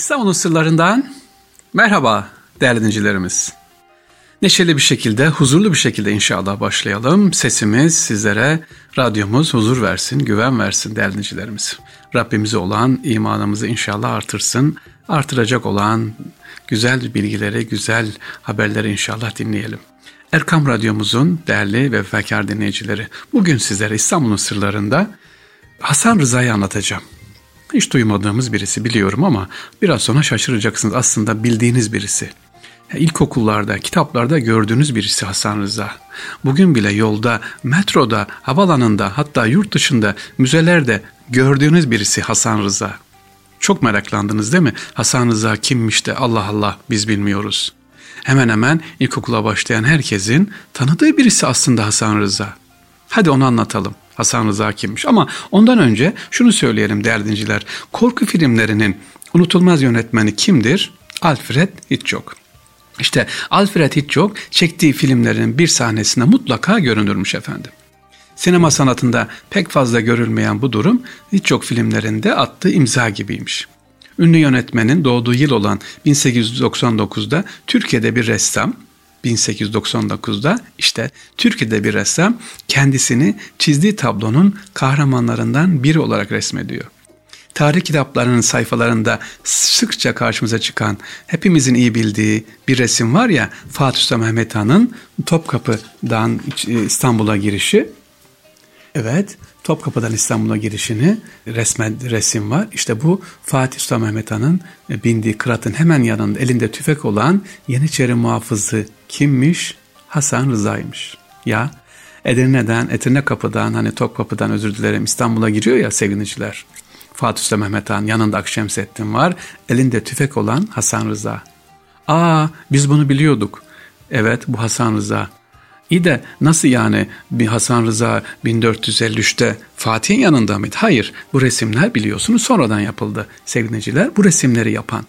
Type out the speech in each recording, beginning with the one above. İstanbul'un sırlarından merhaba değerli dinleyicilerimiz. Neşeli bir şekilde, huzurlu bir şekilde inşallah başlayalım. Sesimiz sizlere, radyomuz huzur versin, güven versin değerli dinleyicilerimiz. Rabbimize olan imanımızı inşallah artırsın. Artıracak olan güzel bilgileri, güzel haberleri inşallah dinleyelim. Erkam Radyomuzun değerli ve vefakar dinleyicileri, bugün sizlere İstanbul'un sırlarında Hasan Rıza'yı anlatacağım. Hiç duymadığımız birisi biliyorum ama biraz sonra şaşıracaksınız, aslında bildiğiniz birisi. İlkokullarda, kitaplarda gördüğünüz birisi Hasan Rıza. Bugün bile yolda, metroda, havalanında, hatta yurt dışında, müzelerde gördüğünüz birisi Hasan Rıza. Çok meraklandınız değil mi? Hasan Rıza kimmiş de Allah Allah biz bilmiyoruz. Hemen hemen ilkokula başlayan herkesin tanıdığı birisi aslında Hasan Rıza. Hadi onu anlatalım. Hasan Rıza kimmiş? Ama ondan önce şunu söyleyelim değerli dinleyiciler. Korku filmlerinin unutulmaz yönetmeni kimdir? Alfred Hitchcock. İşte Alfred Hitchcock çektiği filmlerin bir sahnesinde mutlaka görünürmüş efendim. Sinema sanatında pek fazla görülmeyen bu durum Hitchcock filmlerinde attığı imza gibiymiş. Ünlü yönetmenin doğduğu yıl olan 1899'da Türkiye'de bir ressam, 1899'da işte Türkiye'de bir ressam kendisini çizdiği tablonun kahramanlarından biri olarak resmediyor. Tarih kitaplarının sayfalarında sıkça karşımıza çıkan, hepimizin iyi bildiği bir resim var ya, Fatih Sultan Mehmet Han'ın Topkapı'dan İstanbul'a girişi. Evet, Topkapı'dan İstanbul'a girişini resim var. İşte bu Fatih Sultan Mehmet Han'ın bindiği kıratın hemen yanında elinde tüfek olan Yeniçeri muhafızı kimmiş? Hasan Rıza'ymış. Ya Edirne'den, Edirnekapı'dan, hani Topkapı'dan özür dilerim, İstanbul'a giriyor ya sevgiliciler. Fatih Sultan Mehmet Han, yanında Akşemseddin var, elinde tüfek olan Hasan Rıza. Biz bunu biliyorduk. Evet, bu Hasan Rıza. İyi de nasıl yani, bir Hasan Rıza 1453'te Fatih'in yanında mıydı? Hayır, bu resimler biliyorsunuz sonradan yapıldı sevgiliciler. Bu resimleri yapan,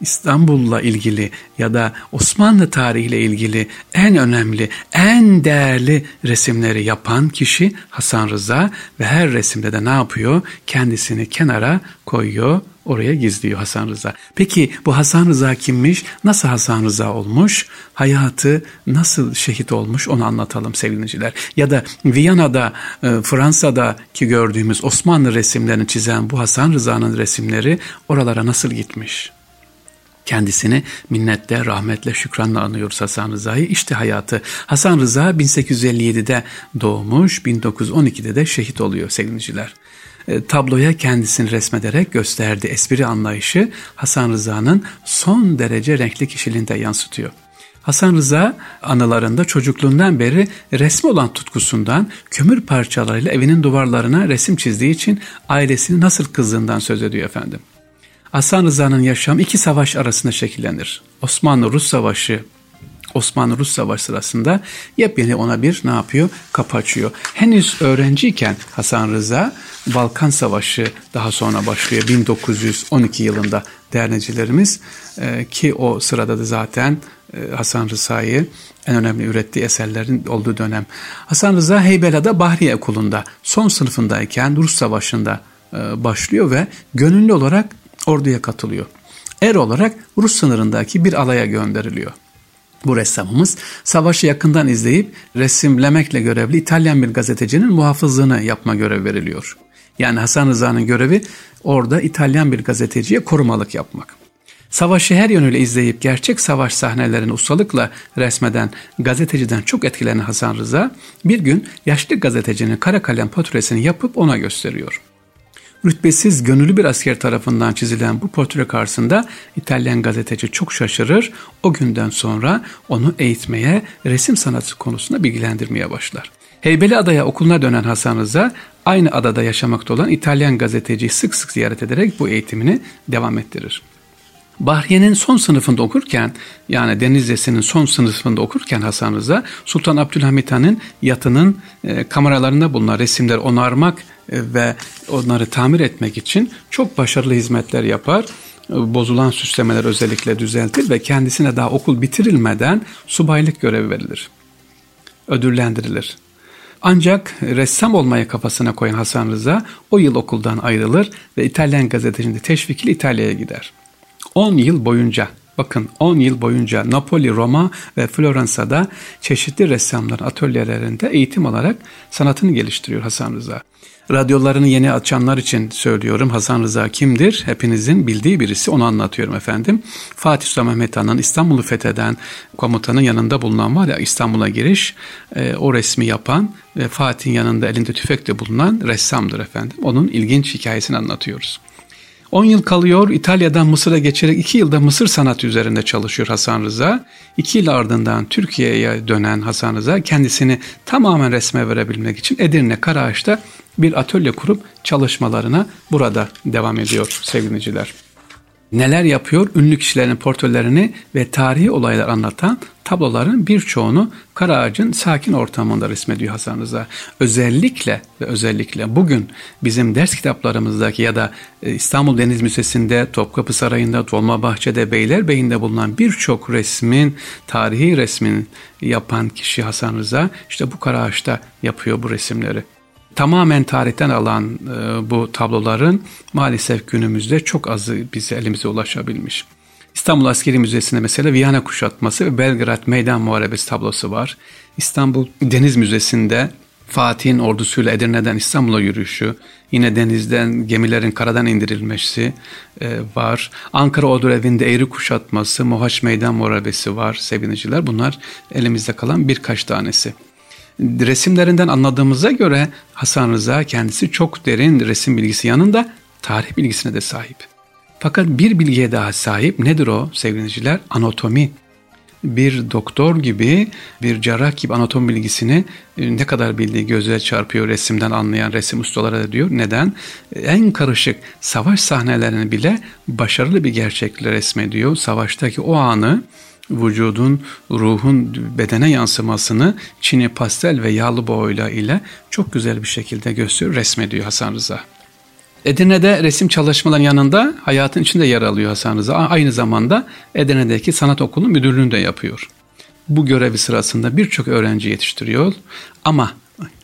İstanbul'la ilgili ya da Osmanlı tarihiyle ilgili en önemli, en değerli resimleri yapan kişi Hasan Rıza ve her resimde de ne yapıyor? Kendisini kenara koyuyor, oraya gizliyor Hasan Rıza. Peki bu Hasan Rıza kimmiş? Nasıl Hasan Rıza olmuş? Hayatı nasıl şehit olmuş? Onu anlatalım sevgiliciler. Ya da Viyana'da, Fransa'daki gördüğümüz Osmanlı resimlerini çizen bu Hasan Rıza'nın resimleri oralara nasıl gitmiş? Kendisini minnetle, rahmetle, şükranla anıyoruz Hasan Rıza'yı. İşte hayatı. Hasan Rıza 1857'de doğmuş, 1912'de de şehit oluyor sevgiliciler. Tabloya kendisini resmederek gösterdiği espri anlayışı Hasan Rıza'nın son derece renkli kişiliğini de yansıtıyor. Hasan Rıza anılarında çocukluğundan beri resme olan tutkusundan, kömür parçalarıyla evinin duvarlarına resim çizdiği için ailesini nasıl kızdığından söz ediyor efendim. Hasan Rıza'nın yaşamı iki savaş arasında şekillenir. Osmanlı-Rus Savaşı sırasında yepyeni ona bir ne yapıyor? Kapı açıyor. Henüz öğrenciyken Hasan Rıza, Balkan Savaşı daha sonra başlıyor 1912 yılında derneğcilerimiz ki o sırada da zaten Hasan Rıza'yı en önemli ürettiği eserlerin olduğu dönem. Hasan Rıza Heybeliada Bahriye Okulu'nda son sınıfındayken Rus Savaşı'nda başlıyor ve gönüllü olarak orduya katılıyor. Er olarak Rus sınırındaki bir alaya gönderiliyor. Bu ressamımız savaşı yakından izleyip resimlemekle görevli İtalyan bir gazetecinin muhafızlığını yapma görevi veriliyor. Yani Hasan Rıza'nın görevi orada İtalyan bir gazeteciye korumalık yapmak. Savaşı her yönüyle izleyip gerçek savaş sahnelerini ustalıkla resmeden gazeteciden çok etkilenen Hasan Rıza bir gün yaşlı gazetecinin kara kalem portresini yapıp ona gösteriyor. Rütbesiz gönüllü bir asker tarafından çizilen bu portre karşısında İtalyan gazeteci çok şaşırır. O günden sonra onu eğitmeye, resim sanatı konusunda bilgilendirmeye başlar. Heybeliada'ya okuluna dönen Hasan Rıza, aynı adada yaşamakta olan İtalyan gazeteciyi sık sık ziyaret ederek bu eğitimini devam ettirir. Bahriye'nin son sınıfında okurken, yani Denizli'sinin son sınıfında okurken Hasan Rıza, Sultan Abdülhamit Han'ın yatının kameralarında bulunan resimleri onarmak ve onları tamir etmek için çok başarılı hizmetler yapar. Bozulan süslemeler özellikle düzeltir ve kendisine daha okul bitirilmeden subaylık görevi verilir, ödüllendirilir. Ancak ressam olmayı kafasına koyan Hasan Rıza o yıl okuldan ayrılır ve İtalyan gazetecinde teşvikli İtalya'ya gider. 10 yıl boyunca, bakın 10 yıl boyunca Napoli, Roma ve Floransa'da çeşitli ressamların atölyelerinde eğitim alarak sanatını geliştiriyor Hasan Rıza. Radyolarını yeni açanlar için söylüyorum, Hasan Rıza kimdir? Hepinizin bildiği birisi, onu anlatıyorum efendim. Fatih Sultan Mehmet Han'ın İstanbul'u fetheden komutanın yanında bulunan var ya, İstanbul'a giriş, o resmi yapan ve Fatih'in yanında elinde tüfekle bulunan ressamdır efendim. Onun ilginç hikayesini anlatıyoruz. 10 yıl kalıyor, İtalya'dan Mısır'a geçerek 2 yılda Mısır sanatı üzerinde çalışıyor Hasan Rıza. 2 yıl ardından Türkiye'ye dönen Hasan Rıza kendisini tamamen resme verebilmek için Edirne Karaağaç'ta bir atölye kurup çalışmalarına burada devam ediyor sevgiliciler. Neler yapıyor? Ünlü kişilerin portrelerini ve tarihi olaylar anlatan tabloların birçoğunu Karaağaç'ın sakin ortamında resmediyor Hasan Rıza. Özellikle bugün bizim ders kitaplarımızdaki ya da İstanbul Deniz Müzesi'nde, Topkapı Sarayı'nda, Dolmabahçe'de, Beylerbeyi'nde bulunan birçok resmin, tarihi resmin yapan kişi Hasan Rıza. İşte bu Karaağaç'ta yapıyor bu resimleri. Tamamen tarihten alan bu tabloların maalesef günümüzde çok azı bize, elimize ulaşabilmiş. İstanbul Askeri Müzesi'nde mesela Viyana Kuşatması ve Belgrad Meydan Muharebesi tablosu var. İstanbul Deniz Müzesi'nde Fatih'in ordusuyla Edirne'den İstanbul'a yürüyüşü, yine denizden gemilerin karadan indirilmesi var. Ankara Odur Evi'nde Eğri Kuşatması, Mohaç Meydan Muharebesi var sevgiliciler. Bunlar elimizde kalan birkaç tanesi. Resimlerinden anladığımıza göre Hasan Rıza kendisi çok derin resim bilgisi yanında tarih bilgisine de sahip. Fakat bir bilgiye daha sahip, nedir o sevgiliciler? Anatomi. Bir doktor gibi, bir cerrah gibi anatomi bilgisini ne kadar bildiği göze çarpıyor resimden anlayan resim ustaları da diyor. Neden? En karışık savaş sahnelerini bile başarılı bir gerçekle resmediyor. Savaştaki o anı, vücudun, ruhun bedene yansımasını çini pastel ve yağlı boyayla ile çok güzel bir şekilde gösteriyor, resmediyor Hasan Rıza. Edirne'de resim çalışmaların yanında hayatın içinde yer alıyor Hasan Rıza. Aynı zamanda Edirne'deki sanat okulunun müdürlüğünü de yapıyor. Bu görevi sırasında birçok öğrenci yetiştiriyor. Ama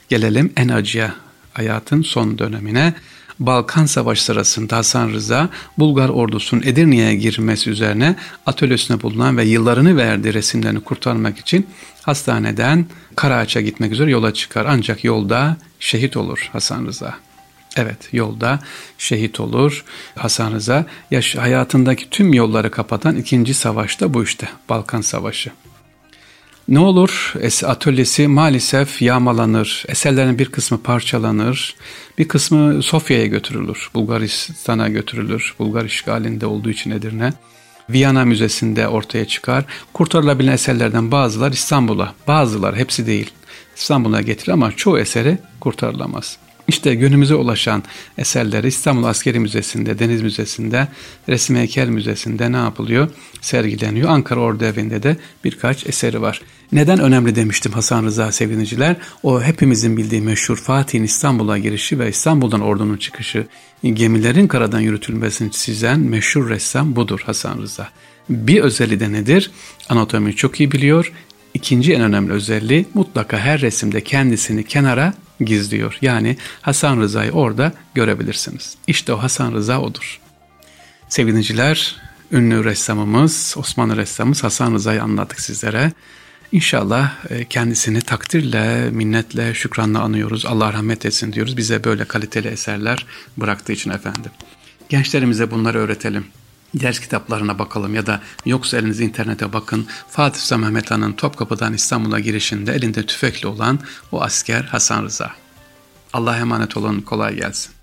gelelim en acıya, hayatın son dönemine. Balkan Savaşı sırasında Hasan Rıza, Bulgar ordusunun Edirne'ye girmesi üzerine atölyesinde bulunan ve yıllarını verdiği resimlerini kurtarmak için hastaneden Karaağaç'a gitmek üzere yola çıkar. Ancak yolda şehit olur Hasan Rıza. Evet, yolda şehit olur Hasan Rıza. Hayatındaki tüm yolları kapatan ikinci savaş da bu işte, Balkan Savaşı. Ne olur? Atölyesi maalesef yağmalanır, eserlerin bir kısmı parçalanır, bir kısmı Sofya'ya götürülür, Bulgaristan'a götürülür, Bulgar işgalinde olduğu için Edirne. Viyana Müzesi'nde ortaya çıkar. Kurtarılabilen eserlerden bazılar İstanbul'a, bazılar, hepsi değil, İstanbul'a getirilir ama çoğu eseri kurtarılamaz. İşte günümüze ulaşan eserleri İstanbul Askeri Müzesi'nde, Deniz Müzesi'nde, Resim Heykel Müzesi'nde ne yapılıyor? Sergileniyor. Ankara Ordu Evi'nde de birkaç eseri var. Neden önemli demiştim Hasan Rıza sevgiliciler? O hepimizin bildiği meşhur Fatih'in İstanbul'a girişi ve İstanbul'dan ordunun çıkışı, gemilerin karadan yürütülmesini çizen meşhur ressam budur Hasan Rıza. Bir özelliği de nedir? Anatomiyi çok iyi biliyor. İkinci en önemli özelliği, mutlaka her resimde kendisini kenara gizliyor. Yani Hasan Rıza'yı orada görebilirsiniz. İşte o Hasan Rıza odur. Sevgili dinleyiciler, ünlü ressamımız, Osmanlı ressamımız Hasan Rıza'yı anlattık sizlere. İnşallah kendisini takdirle, minnetle, şükranla anıyoruz. Allah rahmet etsin diyoruz. Bize böyle kaliteli eserler bıraktığı için efendim. Gençlerimize bunları öğretelim. Ders kitaplarına bakalım ya da yoksa eliniz internete bakın. Fatih Sultan Mehmet Han'ın Topkapı'dan İstanbul'a girişinde elinde tüfekle olan o asker Hasan Rıza. Allah'a emanet olun, kolay gelsin.